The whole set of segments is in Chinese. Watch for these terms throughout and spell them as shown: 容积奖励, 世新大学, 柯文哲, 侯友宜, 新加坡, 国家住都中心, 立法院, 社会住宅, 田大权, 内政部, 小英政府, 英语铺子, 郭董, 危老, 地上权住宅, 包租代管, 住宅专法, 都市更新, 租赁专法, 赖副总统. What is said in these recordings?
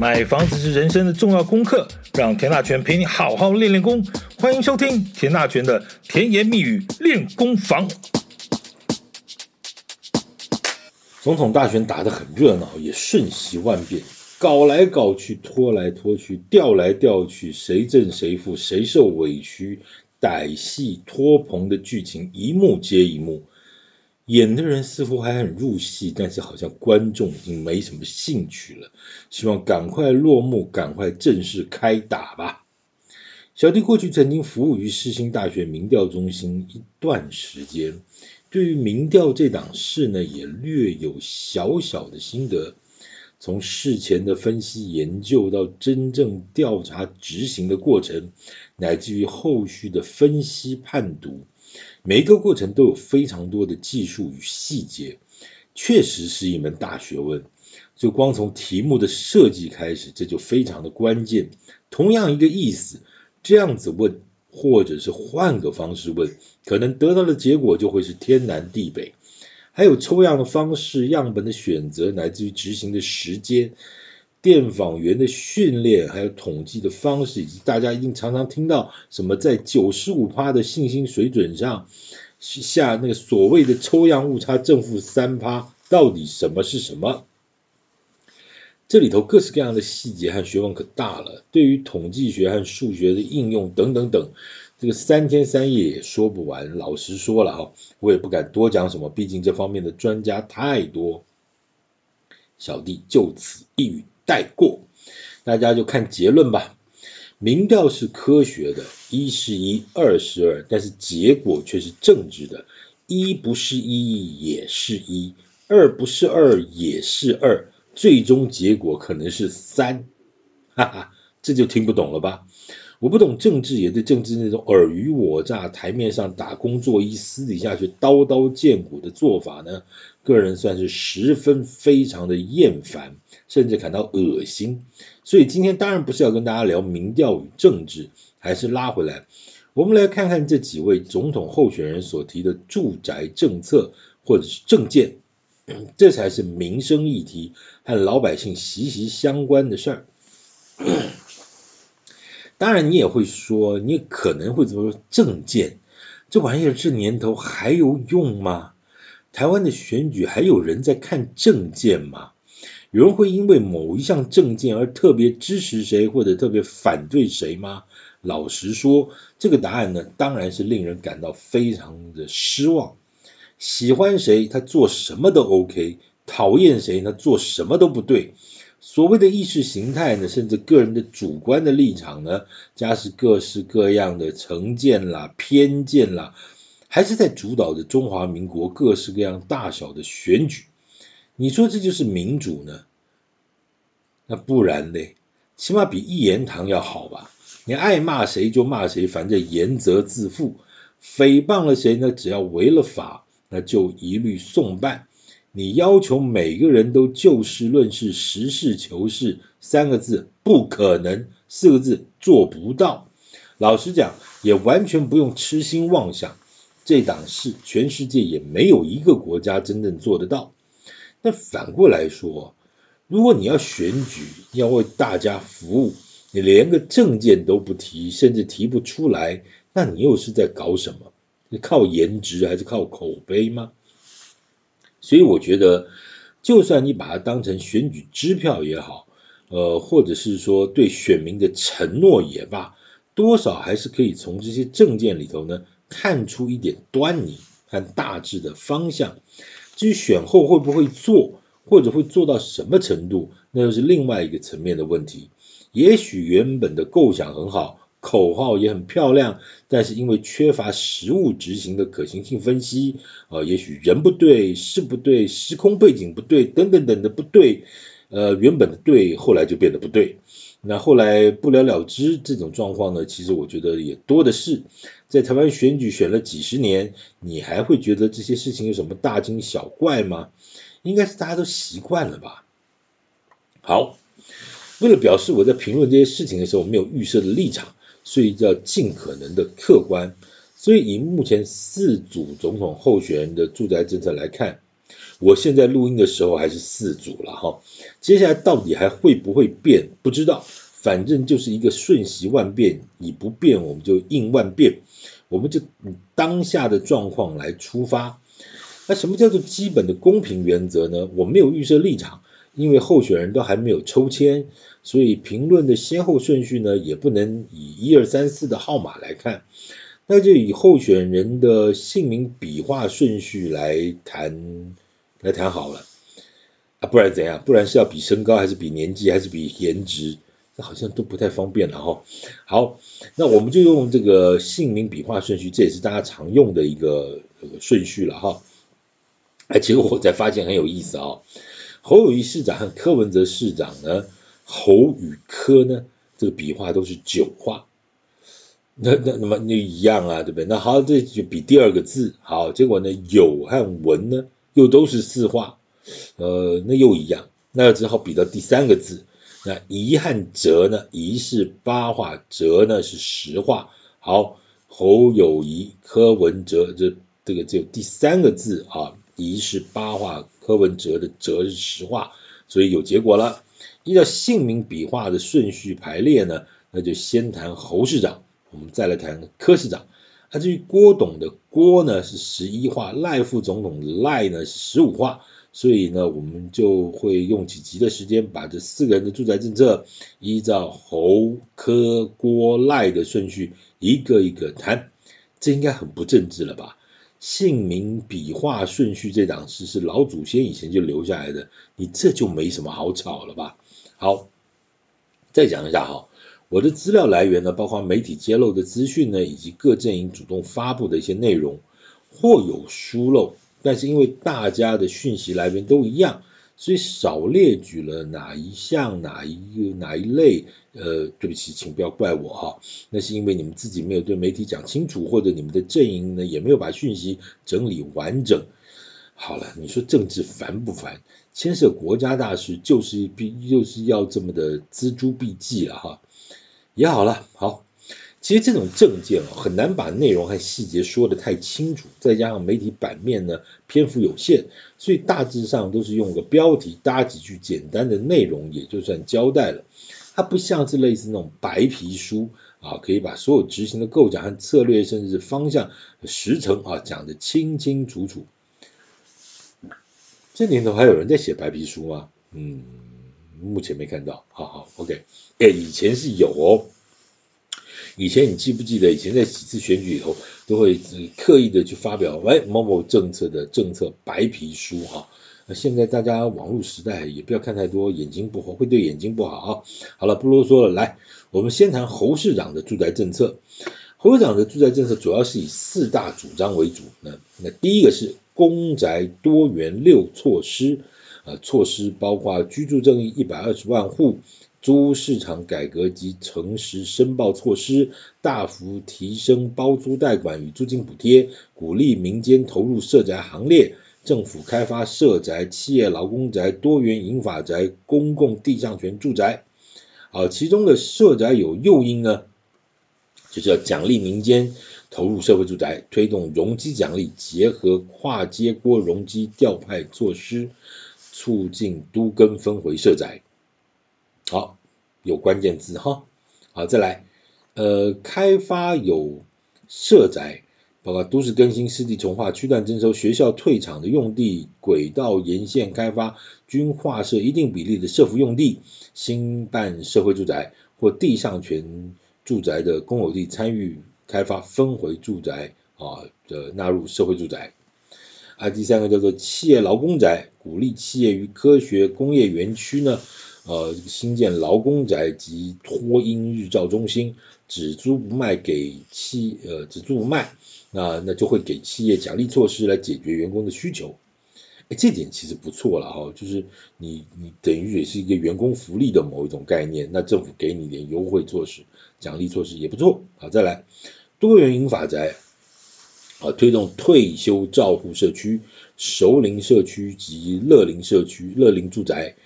买房子是人生的重要功课，让田大权陪你好好练练功。欢迎收听田大权的甜言蜜语练功房。总统大选打得很热闹，也瞬息万变，搞来搞去，拖来拖去，调来调去，谁正谁负，谁受委屈，歹戏拖棚的剧情一幕接一幕，演的人似乎还很入戏，但是好像观众已经没什么兴趣了，希望赶快落幕，赶快正式开打吧。小弟过去曾经服务于世新大学民调中心一段时间，对于民调这档事呢，也略有小小的心得。从事前的分析研究到真正调查执行的过程，乃至于后续的分析判读，每一个过程都有非常多的技术与细节，确实是一门大学问。就光从题目的设计开始，这就非常的关键。同样一个意思，这样子问，或者是换个方式问，可能得到的结果就会是天南地北。还有抽样的方式、样本的选择，乃至于执行的时间、电访员的训练，还有统计的方式，以及大家一定常常听到什么在 95% 的信心水准上下那个所谓的抽样误差正负 3%， 到底什么是什么。这里头各式各样的细节和学问可大了，对于统计学和数学的应用等等等，这个3天3夜也说不完。老实说了哈，我也不敢多讲什么，毕竟这方面的专家太多，小弟就此一语带过，大家就看结论吧。民调是科学的，一是一，二是二，但是结果却是政治的，一不是一也是一，二不是二也是二，最终结果可能是3，哈哈，这就听不懂了吧。我不懂政治，也对政治那种尔虞我诈、台面上打工作揖、私底下却刀刀见骨的做法呢，个人算是十分非常的厌烦，甚至感到恶心。所以今天当然不是要跟大家聊民调与政治，还是拉回来，我们来看看这几位总统候选人所提的住宅政策或者是政见，这才是民生议题和老百姓息息相关的事儿。当然你也会说，你可能会怎么说，政见这玩意儿这年头还有用吗？台湾的选举还有人在看政见吗？有人会因为某一项政见而特别支持谁或者特别反对谁吗？老实说，这个答案呢，当然是令人感到非常的失望。喜欢谁他做什么都 OK， 讨厌谁他做什么都不对。所谓的意识形态呢，甚至个人的主观的立场呢，加上各式各样的成见啦、偏见啦，还是在主导着中华民国各式各样大小的选举。你说这就是民主呢？那不然嘞，起码比一言堂要好吧。你爱骂谁就骂谁，反正言责自负，诽谤了谁呢，只要违了法，那就一律送办。你要求每个人都就事论事、实事求是，3个字不可能，4个字做不到。老实讲，也完全不用痴心妄想，这档事全世界也没有一个国家真正做得到。但反过来说，如果你要选举，要为大家服务，你连个政见都不提，甚至提不出来，那你又是在搞什么？是靠颜值还是靠口碑吗？所以我觉得，就算你把它当成选举支票也好，或者是说对选民的承诺也罢，多少还是可以从这些政见里头呢，看出一点端倪和大致的方向。至于选后会不会做，或者会做到什么程度，那就是另外一个层面的问题。也许原本的构想很好，口号也很漂亮，但是因为缺乏实务执行的可行性分析，也许人不对，事不对，时空背景不对，等等等的不对，原本的对后来就变得不对，那后来不了了之。这种状况呢，其实我觉得也多的是。在台湾选举选了几十年，你还会觉得这些事情有什么大惊小怪吗？应该是大家都习惯了吧。好，为了表示我在评论这些事情的时候没有预设的立场，所以要尽可能的客观。所以以目前4组总统候选人的住宅政策来看，我现在录音的时候还是4组了哈，接下来到底还会不会变不知道，反正就是一个瞬息万变，以不变我们就应万变，我们就以当下的状况来出发。那什么叫做基本的公平原则呢？我没有预设立场，因为候选人都还没有抽签，所以评论的先后顺序呢也不能以1234的号码来看，那就以候选人的姓名笔画顺序来谈好了啊，不然怎样？不然是要比身高，还是比年纪，还是比颜值？那好像都不太方便了哈。好，那我们就用这个姓名笔画顺序，这也是大家常用的一个顺序了哈。哎，结果我才发现很有意思啊，侯友宜市长和柯文哲市长呢，侯与柯呢，这个笔画都是9画。那么那一样啊，对不对？那好，这就比第二个字好，结果呢，有和文呢又都是4画，那又一样，那只好比到第三个字。那宜和哲呢，宜是8画，哲呢是10画。好，侯友宜、柯文哲这个只有第三个字啊，宜是8画，柯文哲的哲是10画，所以有结果了。依照姓名笔画的顺序排列呢，那就先谈侯市长。我们再来谈柯市长，那至于郭董的郭呢是11画，赖副总统的赖呢是15画，所以呢我们就会用几集的时间把这4个人的住宅政策依照侯、柯、郭、赖的顺序一个一个谈，这应该很不政治了吧？姓名笔画顺序这档事是老祖先以前就留下来的，你这就没什么好吵了吧？好，再讲一下哈。我的资料来源呢，包括媒体揭露的资讯呢，以及各阵营主动发布的一些内容，或有疏漏，但是因为大家的讯息来源都一样，所以少列举了哪一项、哪一类。对不起，请不要怪我哈，那是因为你们自己没有对媒体讲清楚，或者你们的阵营呢也没有把讯息整理完整。好了，你说政治烦不烦？牵涉国家大事，就是要这么的锱铢必较了哈。也好了，好，其实这种政见很难把内容和细节说得太清楚，再加上媒体版面呢篇幅有限，所以大致上都是用个标题搭几句简单的内容也就算交代了。它不像是类似那种白皮书啊，可以把所有执行的构想和策略甚至是方向时程啊讲得清清楚楚。这年头还有人在写白皮书吗？目前没看到。好 OK， 以前是有哦，以前你记不记得以前在几次选举里头都会刻意的去发表某某政策的政策白皮书哈。现在大家网络时代也不要看太多，眼睛不好会对眼睛不好啊。好了，不啰嗦了，来我们先谈侯市长的住宅政策。侯市长的住宅政策主要是以4大主张为主，那第一个是公宅多元6措施。措施包括居住正义120万户、租屋市场改革及诚实申报措施、大幅提升包租代管与租金补贴、鼓励民间投入社宅行列、政府开发社宅、企业劳工宅、多元银发宅、公共地上权住宅。其中的社宅有诱因呢，就是要奖励民间投入社会住宅，推动容积奖励，结合跨街郭容积调派措施，促进都更分回社宅。好，有关键字哈。好，再来，开发有社宅，包括都市更新、湿地重划、区段征收、学校退场的用地、轨道沿线开发均划设一定比例的社福用地，新办社会住宅或地上权住宅的公有地参与开发分回住宅啊，纳入社会住宅。第三个叫做企业劳工宅，鼓励企业于科学工业园区呢，新建劳工宅及托婴日照中心，只租不卖，那就会给企业奖励措施来解决员工的需求。这点其实不错了哈，就是你等于也是一个员工福利的某一种概念，那政府给你点优惠措施、奖励措施也不错。好，再来多元银发宅。推动退休照护社区、熟龄社区及乐龄社区、乐龄住宅，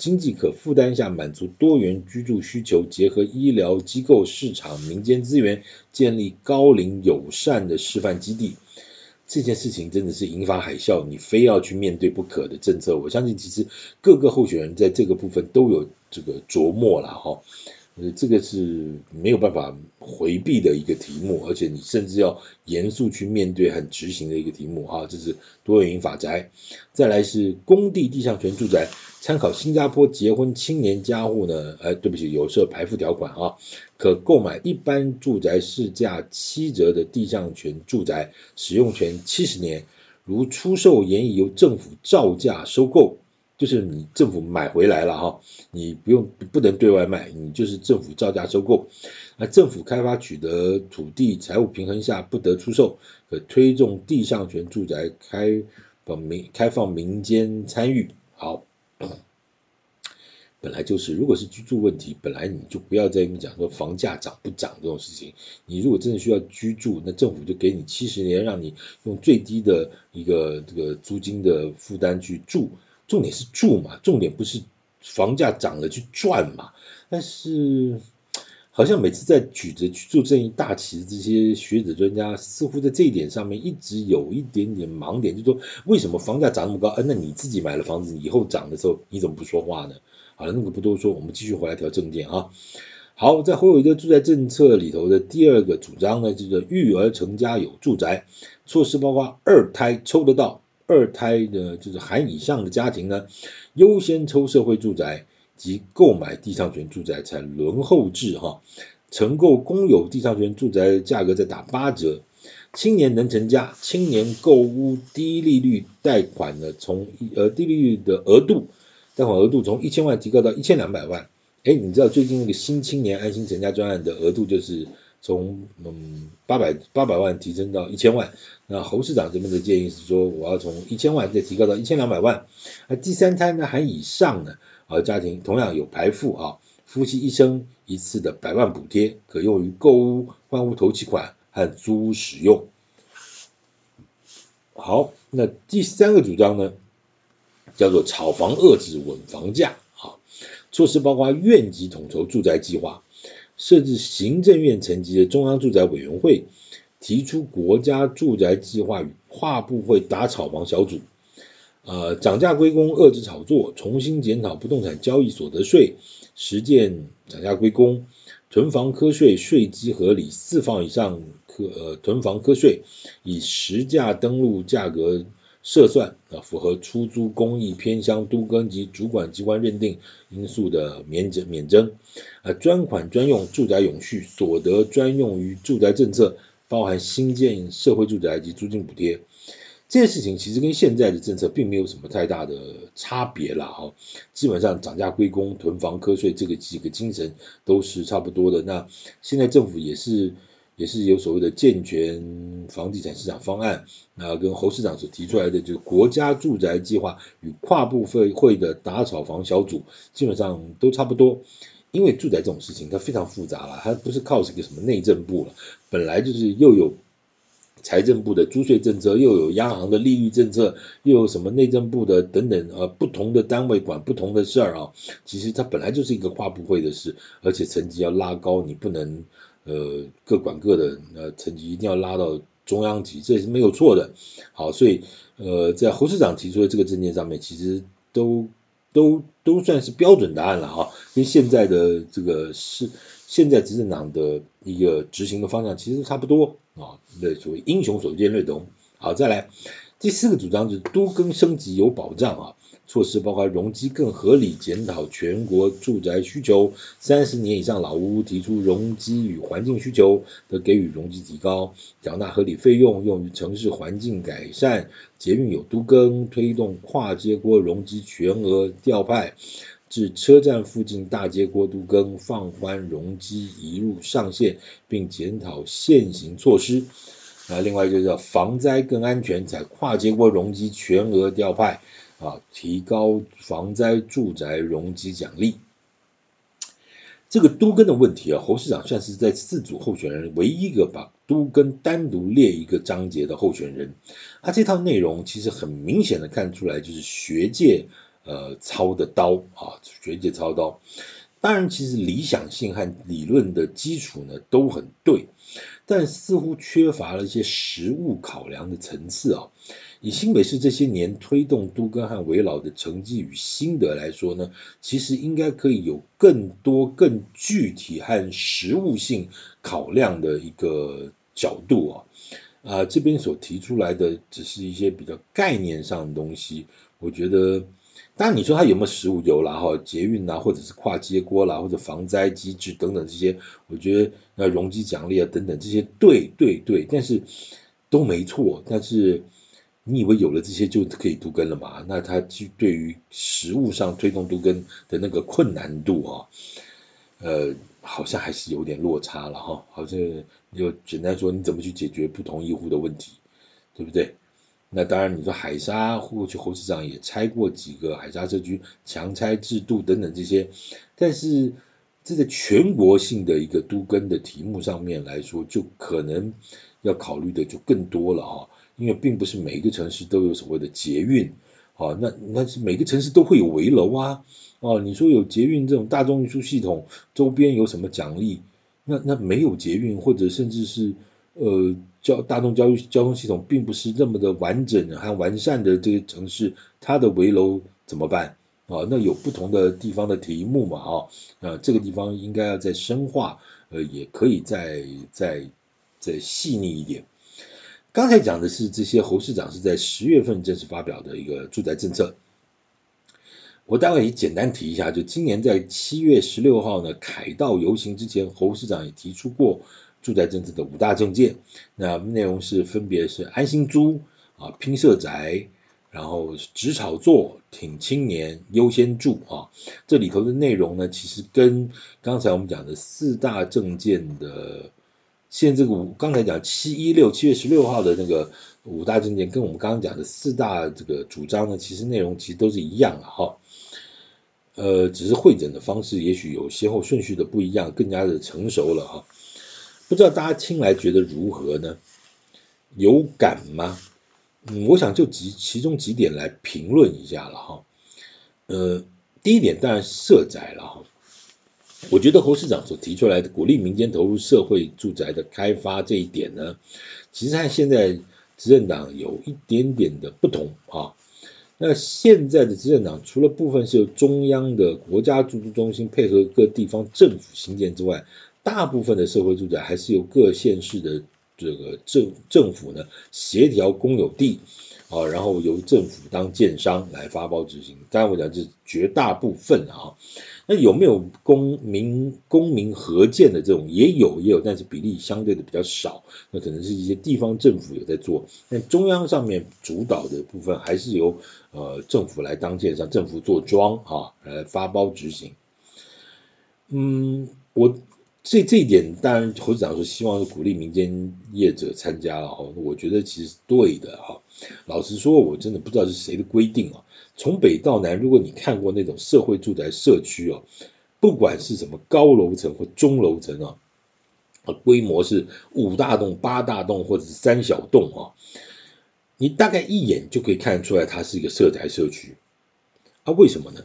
经济可负担下满足多元居住需求，结合医疗机构、市场、民间资源，建立高龄友善的示范基地。这件事情真的是引发海啸，你非要去面对不可的政策，我相信其实各个候选人在这个部分都有这个琢磨了哈。这个是没有办法回避的一个题目，而且你甚至要严肃去面对和执行的一个题目啊。这是多元法宅，再来是公地地上权住宅，参考新加坡结婚青年家户呢，对不起，有设排富条款啊，可购买一般住宅市价7折的地上权住宅，使用权70年，如出售原已由政府照价收购。就是你政府买回来了哈，你不能对外卖，你就是政府照价收购。那政府开发取得土地财务平衡下不得出售，可推动地上权住宅开放民间参与。好，本来就是，如果是居住问题，本来你就不要在那边讲说房价涨不涨这种事情。你如果真的需要居住，那政府就给你70年，让你用最低的一个这个租金的负担去住。重点是住嘛，重点不是房价涨了去赚嘛。但是好像每次在举着居住正义大旗这些学者专家，似乎在这一点上面一直有一点点盲点，就是说为什么房价涨那么高？那你自己买了房子以后涨的时候，你怎么不说话呢？好了，那个不多说，我们继续回来调正点啊。好，在侯友宜的住宅政策里头的第2个主张呢，就是育儿成家有住宅措施，包括2胎抽得到。2胎呢，就是含以上的家庭呢，优先抽社会住宅及购买地上权住宅，采轮候制哈。承购公有地上权住宅的价格再打8折。青年能成家，青年购屋低利率贷款呢，从低利率的额度，贷款额度从1000万提高到1200万。哎，你知道最近那个新青年安心成家专案的额度就是。从800万提升到1000万，那侯市长这边的建议是说，我要从1000万再提高到1200万。那第3胎呢，含以上呢，家庭同样有排富啊，夫妻一生一次的100万补贴，可用于购屋、换屋头期款和租屋使用。好，那第3个主张呢，叫做炒房遏制稳房价啊，措施包括院级统筹住宅计划。设置行政院层级的中央住宅委员会，提出国家住宅计划与跨部会打炒房小组，涨价归公，遏制炒作，重新检讨不动产交易所得税，实践涨价归公，囤房科税税基合理，4房以上囤房科税以实价登录价格设算，符合出租公益偏乡都更及主管机关认定因素的免征，专款专用住宅永续所得专用于住宅政策，包含新建社会住宅及租金补贴。这件事情其实跟现在的政策并没有什么太大的差别啦哈，基本上涨价归公、囤房科税这个几个精神都是差不多的。那现在政府也是有所谓的健全房地产市场方案，跟侯市长所提出来的就是国家住宅计划与跨部会的打炒房小组，基本上都差不多。因为住宅这种事情它非常复杂了，它不是靠这个什么内政部了，本来就是又有财政部的租税政策，又有央行的利率政策，又有什么内政部的等等，不同的单位管不同的事儿啊。其实它本来就是一个跨部会的事，而且层级要拉高，你不能。各管各的，层级一定要拉到中央级，这也是没有错的。好，所以在侯市长提出的这个政见上面，其实都算是标准答案了哈，跟现在的这个是现在执政党的一个执行的方向其实差不多啊。那所谓英雄所见略同。好，再来第4个主张就是都更升级有保障啊。措施包括容积更合理，检讨全国住宅需求，30年以上老屋提出容积与环境需求的给予容积提高，缴纳合理费用用于城市环境改善，捷运有都更，推动跨街郭容积全额调派至车站附近大街郭都更，放宽容积移入上限，并检讨现行措施。那另外就是防灾更安全，采跨街郭容积全额调派。提高防灾住宅容积奖励。这个都更的问题啊，侯市长算是在4组候选人唯一一个把都更单独列一个章节的候选人。这套内容其实很明显的看出来就是学界操的刀，学界操刀。当然，其实理想性和理论的基础呢都很对，但似乎缺乏了一些实务考量的层次啊。以新北市这些年推动都更和危老的成绩与心得来说呢，其实应该可以有更多、更具体和实务性考量的一个角度啊。这边所提出来的只是一些比较概念上的东西，我觉得。当然，你说它有没有实务有啦哈，捷运啦，或者是跨接锅啦，或者防灾机制等等这些，我觉得容积奖励啊等等这些，对，但是都没错。但是你以为有了这些就可以都更了嘛？那它对于实务上推动都更的那个困难度啊，好像还是有点落差了哈。好像就简单说，你怎么去解决不同医护的问题，对不对？那当然，你说海沙或者侯市长也拆过几个海沙社区强拆制度等等这些，但是这在全国性的一个都更的题目上面来说，就可能要考虑的就更多了啊，因为并不是每个城市都有所谓的捷运啊，那是每个城市都会有危楼啊，哦，你说有捷运这种大众运输系统周边有什么奖励？那没有捷运或者甚至是大众交通系统并不是那么的完整和完善的这些城市，它的危楼怎么办啊？那有不同的地方的题目嘛啊，这个地方应该要再深化，也可以再细腻一点。刚才讲的是这些侯市长是在10月份正式发表的一个住宅政策。我待会也简单提一下，就今年在7月16号呢，凯道游行之前，侯市长也提出过住宅政策的5大政见，那内容是分别是安心租啊、拼社宅，然后只炒作、挺青年、优先住啊。这里头的内容呢，其实跟刚才我们讲的4大政见的，现在这个刚才讲7月16号的那个5大政见，跟我们刚刚讲的4大这个主张呢，其实内容其实都是一样的哈。只是汇整的方式也许有先后顺序的不一样，更加的成熟了哈。不知道大家听来觉得如何呢？有感吗？我想就其中几点来评论一下了哈。第一点当然社宅了哈。我觉得侯市长所提出来的鼓励民间投入社会住宅的开发这一点呢，其实和现在执政党有一点点的不同啊。那现在的执政党除了部分是由中央的国家住都中心配合各地方政府兴建之外，大部分的社会住宅还是由各县市的这个政府呢协调公有地啊，然后由政府当建商来发包执行。当然我讲是绝大部分啊，那有没有公民合建的这种也有，但是比例相对的比较少。那可能是一些地方政府有在做，但中央上面主导的部分还是由政府来当建商，政府做庄啊来发包执行。这一点当然侯市长说希望是鼓励民间业者参加了哈，我觉得其实是对的哈。老实说，我真的不知道是谁的规定啊。从北到南，如果你看过那种社会住宅社区啊，不管是什么高楼层或中楼层啊，规模是5大栋、8大栋或者是3小栋啊，你大概一眼就可以看出来它是一个社宅社区。为什么呢？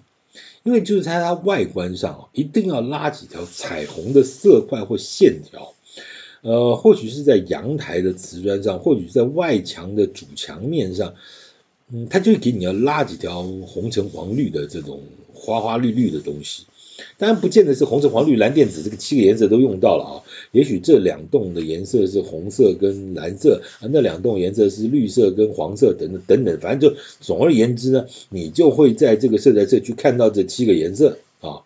因为就是在它外观上一定要拉几条彩虹的色块或线条，或许是在阳台的瓷砖上，或许是在外墙的主墙面上，它就给你要拉几条红橙黄绿的这种花花绿绿的东西。当然不见得是红橙黄绿蓝靛紫这个7个颜色都用到了啊，也许这2栋的颜色是红色跟蓝色，那2栋颜色是绿色跟黄色等等等等，反正就总而言之呢，你就会在这个社宅社区看到这7个颜色啊。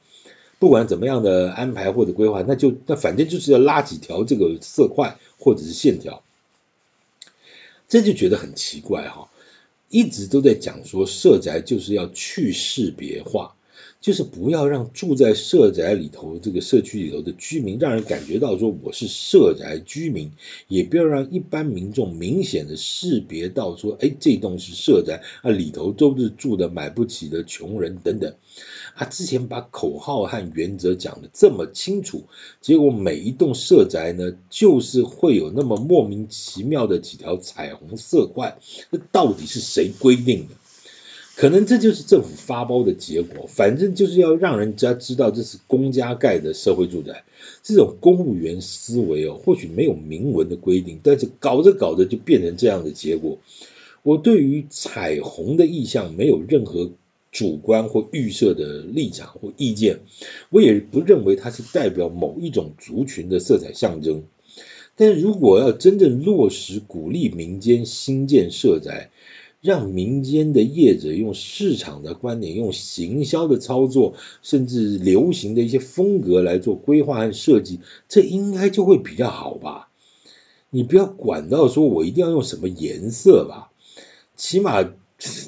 不管怎么样的安排或者规划，那反正就是要拉几条这个色块或者是线条，这就觉得很奇怪哈。一直都在讲说社宅就是要去识别化。就是不要让住在社宅里头这个社区里头的居民让人感觉到说我是社宅居民，也不要让一般民众明显的识别到说这栋是社宅啊，里头都是住的买不起的穷人等等啊。之前把口号和原则讲得这么清楚，结果每一栋社宅呢就是会有那么莫名其妙的几条彩虹色块，那到底是谁规定的？可能这就是政府发包的结果，反正就是要让人家知道这是公家盖的社会住宅。这种公务员思维哦，或许没有明文的规定，但是搞着搞着就变成这样的结果。我对于彩虹的意向没有任何主观或预设的立场或意见，我也不认为它是代表某一种族群的色彩象征。但如果要真正落实鼓励民间新建社宅，让民间的业者用市场的观点，用行销的操作，甚至流行的一些风格来做规划和设计，这应该就会比较好吧。你不要管到说我一定要用什么颜色吧，起码对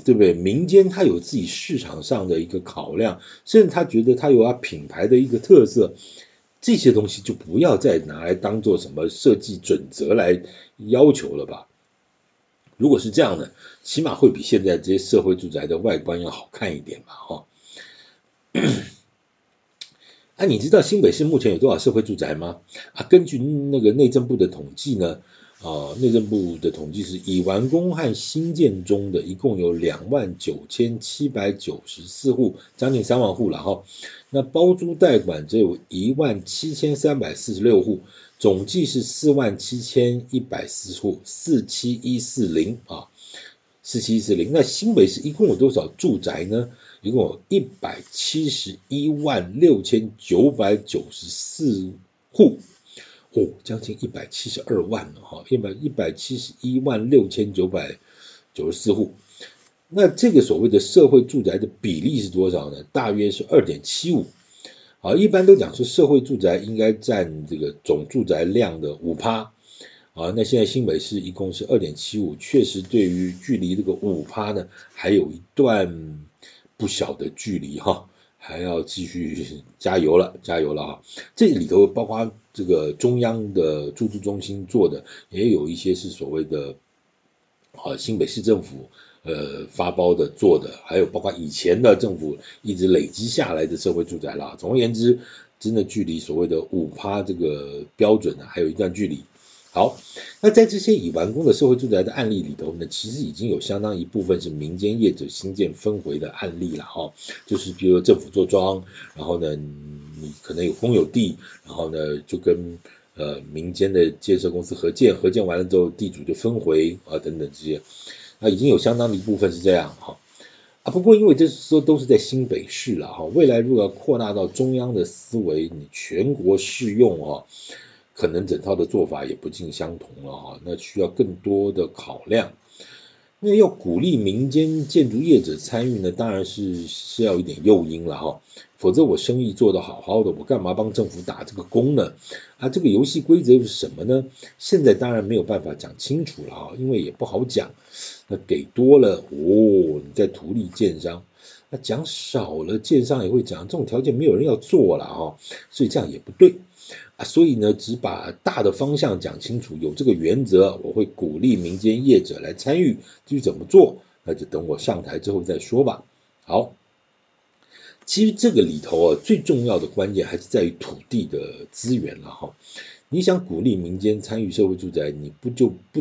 不对？民间他有自己市场上的一个考量，甚至他觉得他有他品牌的一个特色，这些东西就不要再拿来当做什么设计准则来要求了吧。如果是这样的，起码会比现在这些社会住宅的外观要好看一点吧，哦。啊，你知道新北市目前有多少社会住宅吗？啊，根据那个内政部的统计呢，内政部的统计是已完工和新建中的一共有29794户，将近3万户了哈。那包租代管只有17346户，总计是47140户，47140啊，47140。那新北市一共有多少住宅呢？一共有1,716,994户。哦，将近172万了哈，1,716,994户。那这个所谓的社会住宅的比例是多少呢？大约是 2.75。好，一般都讲说社会住宅应该占这个总住宅量的 5%。啊，那现在新北市一共是 2.75， 确实对于距离这个 5% 呢，还有一段不小的距离哈。还要继续加油了，加油了啊！这里头包括这个中央的住都中心做的，也有一些是所谓的新北市政府发包的做的，还有包括以前的政府一直累积下来的社会住宅啦。总而言之，真的距离所谓的 5% 这个标准呢，还有一段距离。好，那在这些已完工的社会住宅的案例里头呢，其实已经有相当一部分是民间业者新建分回的案例了哈，就是比如说政府做庄，然后呢你可能有公有地，然后呢就跟民间的建设公司合建，合建完了之后地主就分回啊等等这些，那已经有相当的一部分是这样哈。啊，不过因为这时候都是在新北市了哈，未来如果要扩大到中央的思维，你全国适用哈。可能整套的做法也不尽相同了哈，那需要更多的考量。那要鼓励民间建筑业者参与呢，当然是要一点诱因了哈，否则我生意做得好好的，我干嘛帮政府打这个工呢？啊，这个游戏规则是什么呢？现在当然没有办法讲清楚了哈，因为也不好讲。那给多了哦，你在图利建商。那讲少了，建商也会讲这种条件没有人要做了哈，所以这样也不对啊。所以呢，只把大的方向讲清楚，有这个原则，我会鼓励民间业者来参与，至于怎么做，那就等我上台之后再说吧。好，其实这个里头啊，最重要的关键还是在于土地的资源了哈。你想鼓励民间参与社会住宅，你不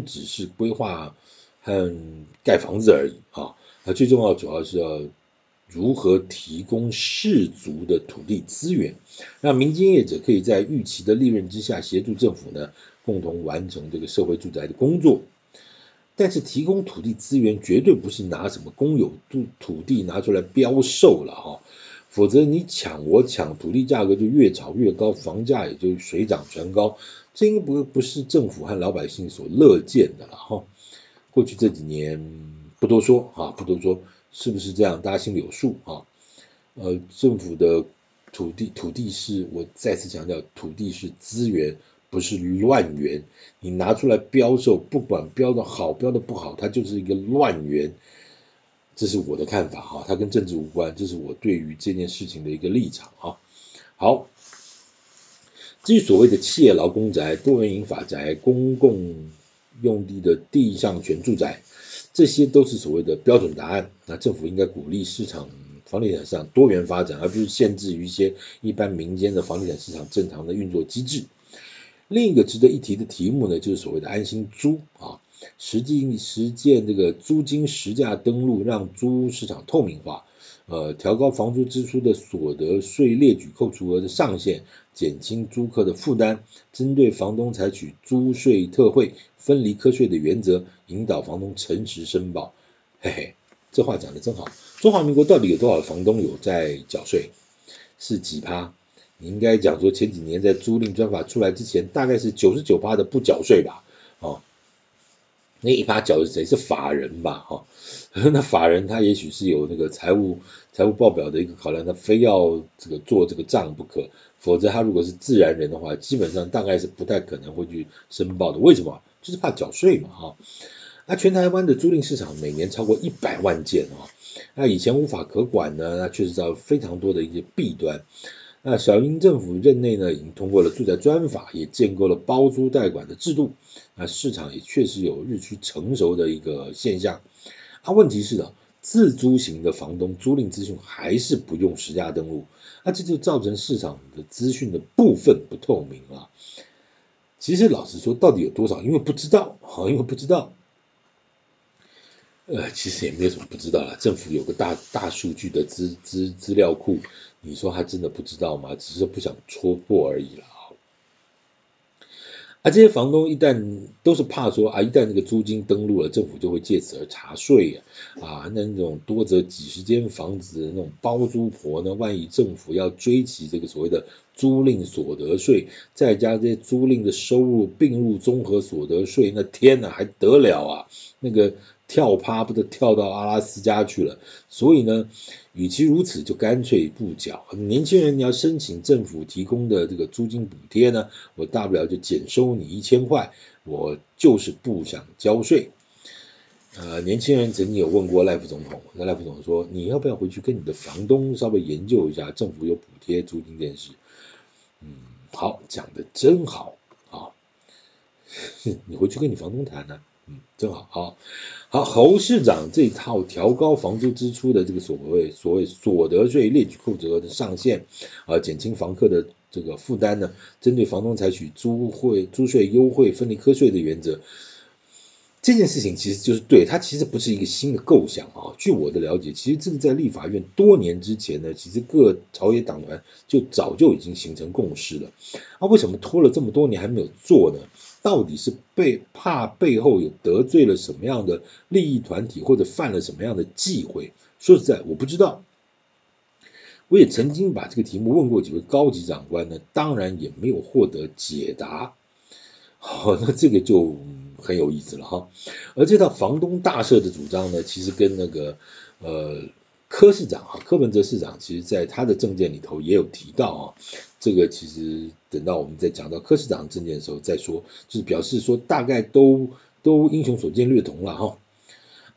只是规划和盖房子而已啊，最重要主要是要如何提供适足的土地资源，让民间业者可以在预期的利润之下协助政府呢，共同完成这个社会住宅的工作。但是提供土地资源绝对不是拿什么公有土地拿出来标售了哈，否则你抢我抢，土地价格就越炒越高，房价也就水涨船高，这应该不是政府和老百姓所乐见的了哈。过去这几年不多说啊，不多说。是不是这样？大家心里有数啊。政府的土地是，我再次强调，土地是资源，不是乱源。你拿出来标售，不管标的好，标的不好，它就是一个乱源。这是我的看法哈，它跟政治无关，这是我对于这件事情的一个立场啊。好，至于所谓的企业劳工宅、多元银发宅、公共用地的地上权住宅。这些都是所谓的标准答案，那政府应该鼓励市场房地产市场多元发展，而不是限制于一些一般民间的房地产市场正常的运作机制。另一个值得一提的题目呢，就是所谓的安心租啊，实践这个租金实价登录，让租屋市场透明化。调高房租支出的所得税列举扣除额的上限，减轻租客的负担；针对房东采取租税特惠、分离科税的原则，引导房东诚实申报。嘿嘿，这话讲得真好。中华民国到底有多少房东有在缴税？是几趴？你应该讲说前几年在租赁专法出来之前，大概是 99% 的不缴税吧？哦。那一趴缴的是谁？是法人吧？哈、哦，那法人他也许是有那个财务报表的一个考量，他非要这个做这个账不可，否则他如果是自然人的话，基本上大概是不太可能会去申报的。为什么？就是怕缴税嘛，哈、哦。那全台湾的租赁市场每年超过100万件啊、哦，那以前无法可管呢，那确实造成非常多的一些弊端。那小英政府任内呢，已经通过了住宅专法，也建构了包租代管的制度。那市场也确实有日趋成熟的一个现象。啊，问题是呢，自租型的房东租赁资讯还是不用实价登录，那这就造成市场的资讯的部分不透明啊。其实老实说，到底有多少？因为不知道，其实也没有什么不知道啦，政府有个大数据的资料库，你说他真的不知道吗？只是不想戳破而已啦。啊，这些房东一旦都是怕说啊，一旦那个租金登录了，政府就会借此而查税啊，那种多则几十间房子的那种包租婆呢，万一政府要追起这个所谓的租赁所得税，再加这些租赁的收入并入综合所得税，那天哪，还得了啊？那个跳趴不得跳到阿拉斯加去了。所以呢，与其如此，就干脆不缴。年轻人，你要申请政府提供的这个租金补贴呢，我大不了就减收你1000块，我就是不想交税。年轻人曾经有问过赖副总统，那赖副总统说，你要不要回去跟你的房东稍微研究一下，政府有补贴租金这件事。嗯，好，讲得真好啊！你回去跟你房东谈啊。嗯，真好，好，侯市长这套调高房租支出的这个所谓所得税列举扣除额的上限，减轻房客的这个负担呢，针对房东采取租税优惠、分离科税的原则，这件事情其实就是对，它其实不是一个新的构想啊。据我的了解，其实这个在立法院多年之前呢，其实各朝野党团就早就已经形成共识了。啊，为什么拖了这么多年还没有做呢？到底是怕背后有得罪了什么样的利益团体，或者犯了什么样的忌讳？说实在，我不知道。我也曾经把这个题目问过几位高级长官呢，当然也没有获得解答。好，那这个就很有意思了哈。而这套房东大赦的主张呢，其实跟那个柯市长啊，柯文哲市长，其实在他的政见里头也有提到啊。这个其实等到我们在讲到柯市长政见的时候再说，就是表示说大概都英雄所见略同了哈。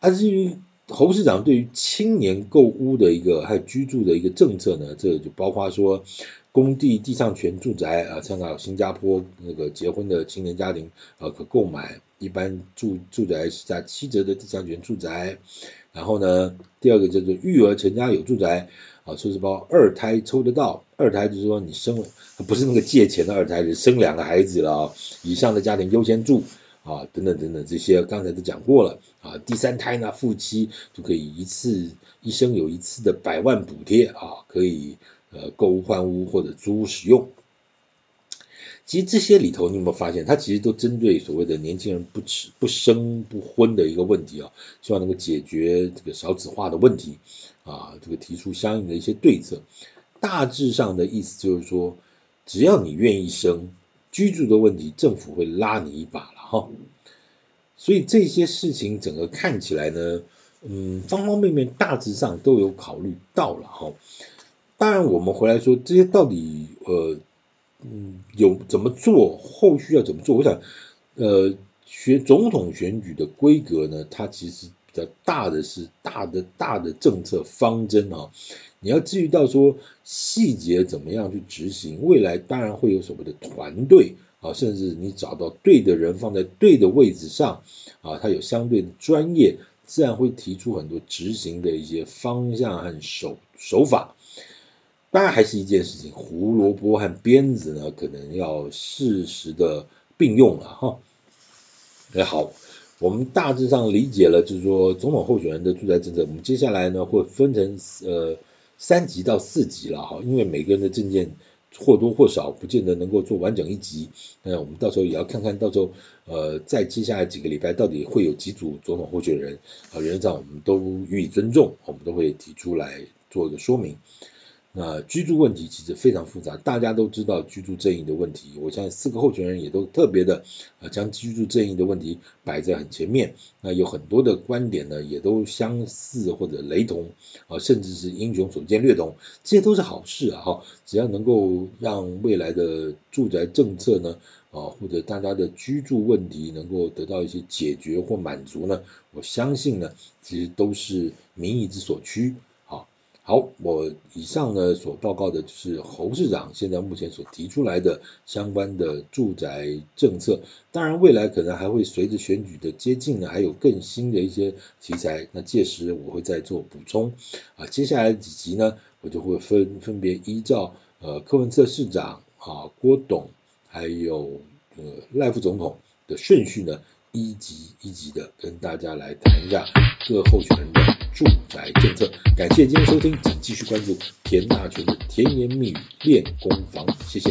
啊，至于侯市长对于青年购屋的一个还有居住的一个政策呢，这就包括说工地地上权住宅啊，参考新加坡那个结婚的青年家庭啊，可购买一般住宅是价7折的地上权住宅。然后呢，第二个叫做育儿成家有住宅啊，说是包二胎抽得到，二胎就是说你生了，不是那个借钱的二胎，是生2个孩子了啊，以上的家庭优先住啊，等等等等，这些刚才都讲过了啊。第三胎呢，夫妻就可以一生有一次的100万补贴啊，可以购物换屋或者租屋使用。其实这些里头，你有没有发现，它其实都针对所谓的年轻人不生不婚的一个问题啊，希望能够解决这个少子化的问题啊，这个提出相应的一些对策。大致上的意思就是说，只要你愿意生，居住的问题政府会拉你一把了哈。所以这些事情整个看起来呢，方方面面大致上都有考虑到了哈。当然，我们回来说这些到底有怎么做，后续要怎么做？我想，总统选举的规格呢，它其实比较大的是大的政策方针啊。你要至于到说细节怎么样去执行，未来当然会有所谓的团队啊，甚至你找到对的人放在对的位置上啊，他有相对的专业，自然会提出很多执行的一些方向和手法。当然还是一件事情，胡萝卜和鞭子呢，可能要适时的并用了哈。好，我们大致上理解了，就是说总统候选人的住宅政策，我们接下来呢会分成3集到4集了哈，因为每个人的政见或多或少，不见得能够做完整一集。那我们到时候也要看看，到时候在接下来几个礼拜到底会有几组总统候选人啊，原则上我们都予以尊重，我们都会提出来做一个说明。那居住问题其实非常复杂，大家都知道居住正义的问题，我相信4个候选人也都特别的将居住正义的问题摆在很前面，那有很多的观点呢也都相似或者雷同啊，甚至是英雄所见略同，这些都是好事啊哈，只要能够让未来的住宅政策呢或者大家的居住问题能够得到一些解决或满足呢，我相信呢其实都是民意之所趋。好，我以上呢所报告的就是侯市长现在目前所提出来的相关的住宅政策，当然未来可能还会随着选举的接近呢，还有更新的一些题材，那届时我会再做补充啊。接下来几集呢，我就会分别依照柯文哲市长啊、郭董还有赖副总统的顺序呢，一集的跟大家来谈一下各候选人的住宅政策。感谢今天收听，请继续关注田大全的甜言蜜语练功房，谢谢。